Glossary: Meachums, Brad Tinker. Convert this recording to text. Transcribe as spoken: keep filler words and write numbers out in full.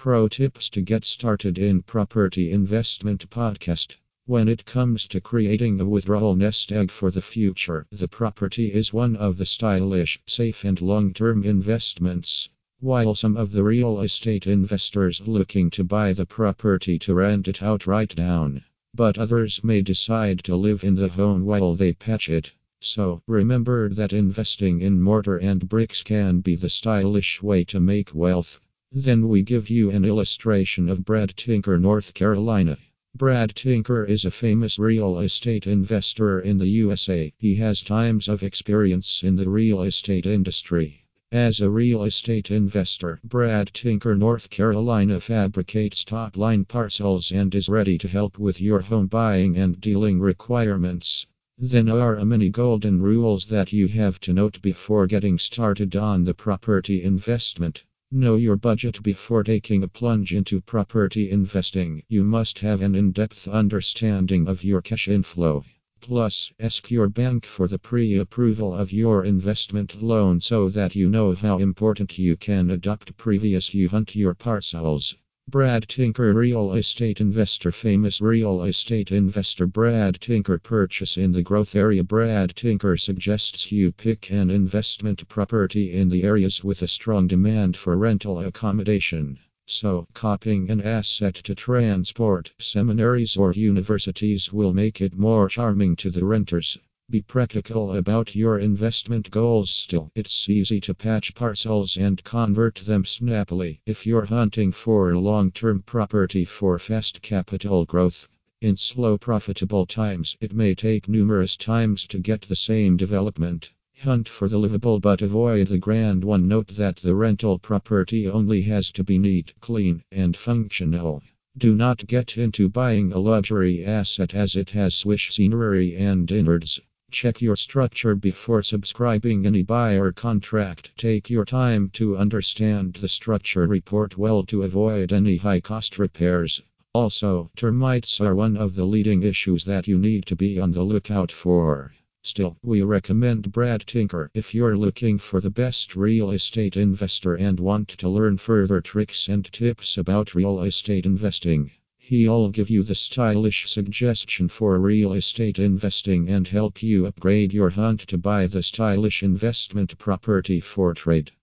Pro tips to get started in property investment podcast. When it comes to creating a withdrawal nest egg for the future, the property is one of the stylish, safe and long-term investments. While some of the real estate investors looking to buy the property to rent it out write down, but others may decide to live in the home while they patch it. So, remember that investing in mortar and bricks can be the stylish way to make wealth. Then we give you an illustration of Brad Tinker, North Carolina. Brad Tinker is a famous real estate investor in the U S A. He has times of experience in the real estate industry. As a real estate investor, Brad Tinker, North Carolina fabricates top-line parcels and is ready to help with your home buying and dealing requirements. Then are a many golden rules that you have to note before getting started on the property investment. Know your budget before taking a plunge into property investing. You must have an in-depth understanding of your cash inflow. Plus, ask your bank for the pre-approval of your investment loan so that you know how important you can adopt previous you hunt your parcels. Brad Tinker, real estate investor, famous real estate investor Brad Tinker, purchase in the growth area. Brad Tinker suggests you pick an investment property in the areas with a strong demand for rental accommodation. So, copying an asset to transport, seminaries or universities will make it more charming to the renters. Be practical about your investment goals still. It's easy to patch parcels and convert them snappily if you're hunting for long-term property for fast capital growth. In slow profitable times, it may take numerous times to get the same development. Hunt for the livable but avoid the grand one. Note that the rental property only has to be neat, clean, and functional. Do not get into buying a luxury asset as it has swish scenery and innards. Check your structure before subscribing any buyer contract. Take your time to understand the structure. Report well to avoid any high-cost repairs. Also, termites are one of the leading issues that you need to be on the lookout for. Still, we recommend Brad Tinker if you're looking for the best real estate investor and want to learn further tricks and tips about real estate investing. He'll give you the stylish suggestion for real estate investing and help you upgrade your hunt to buy the stylish investment property for trade.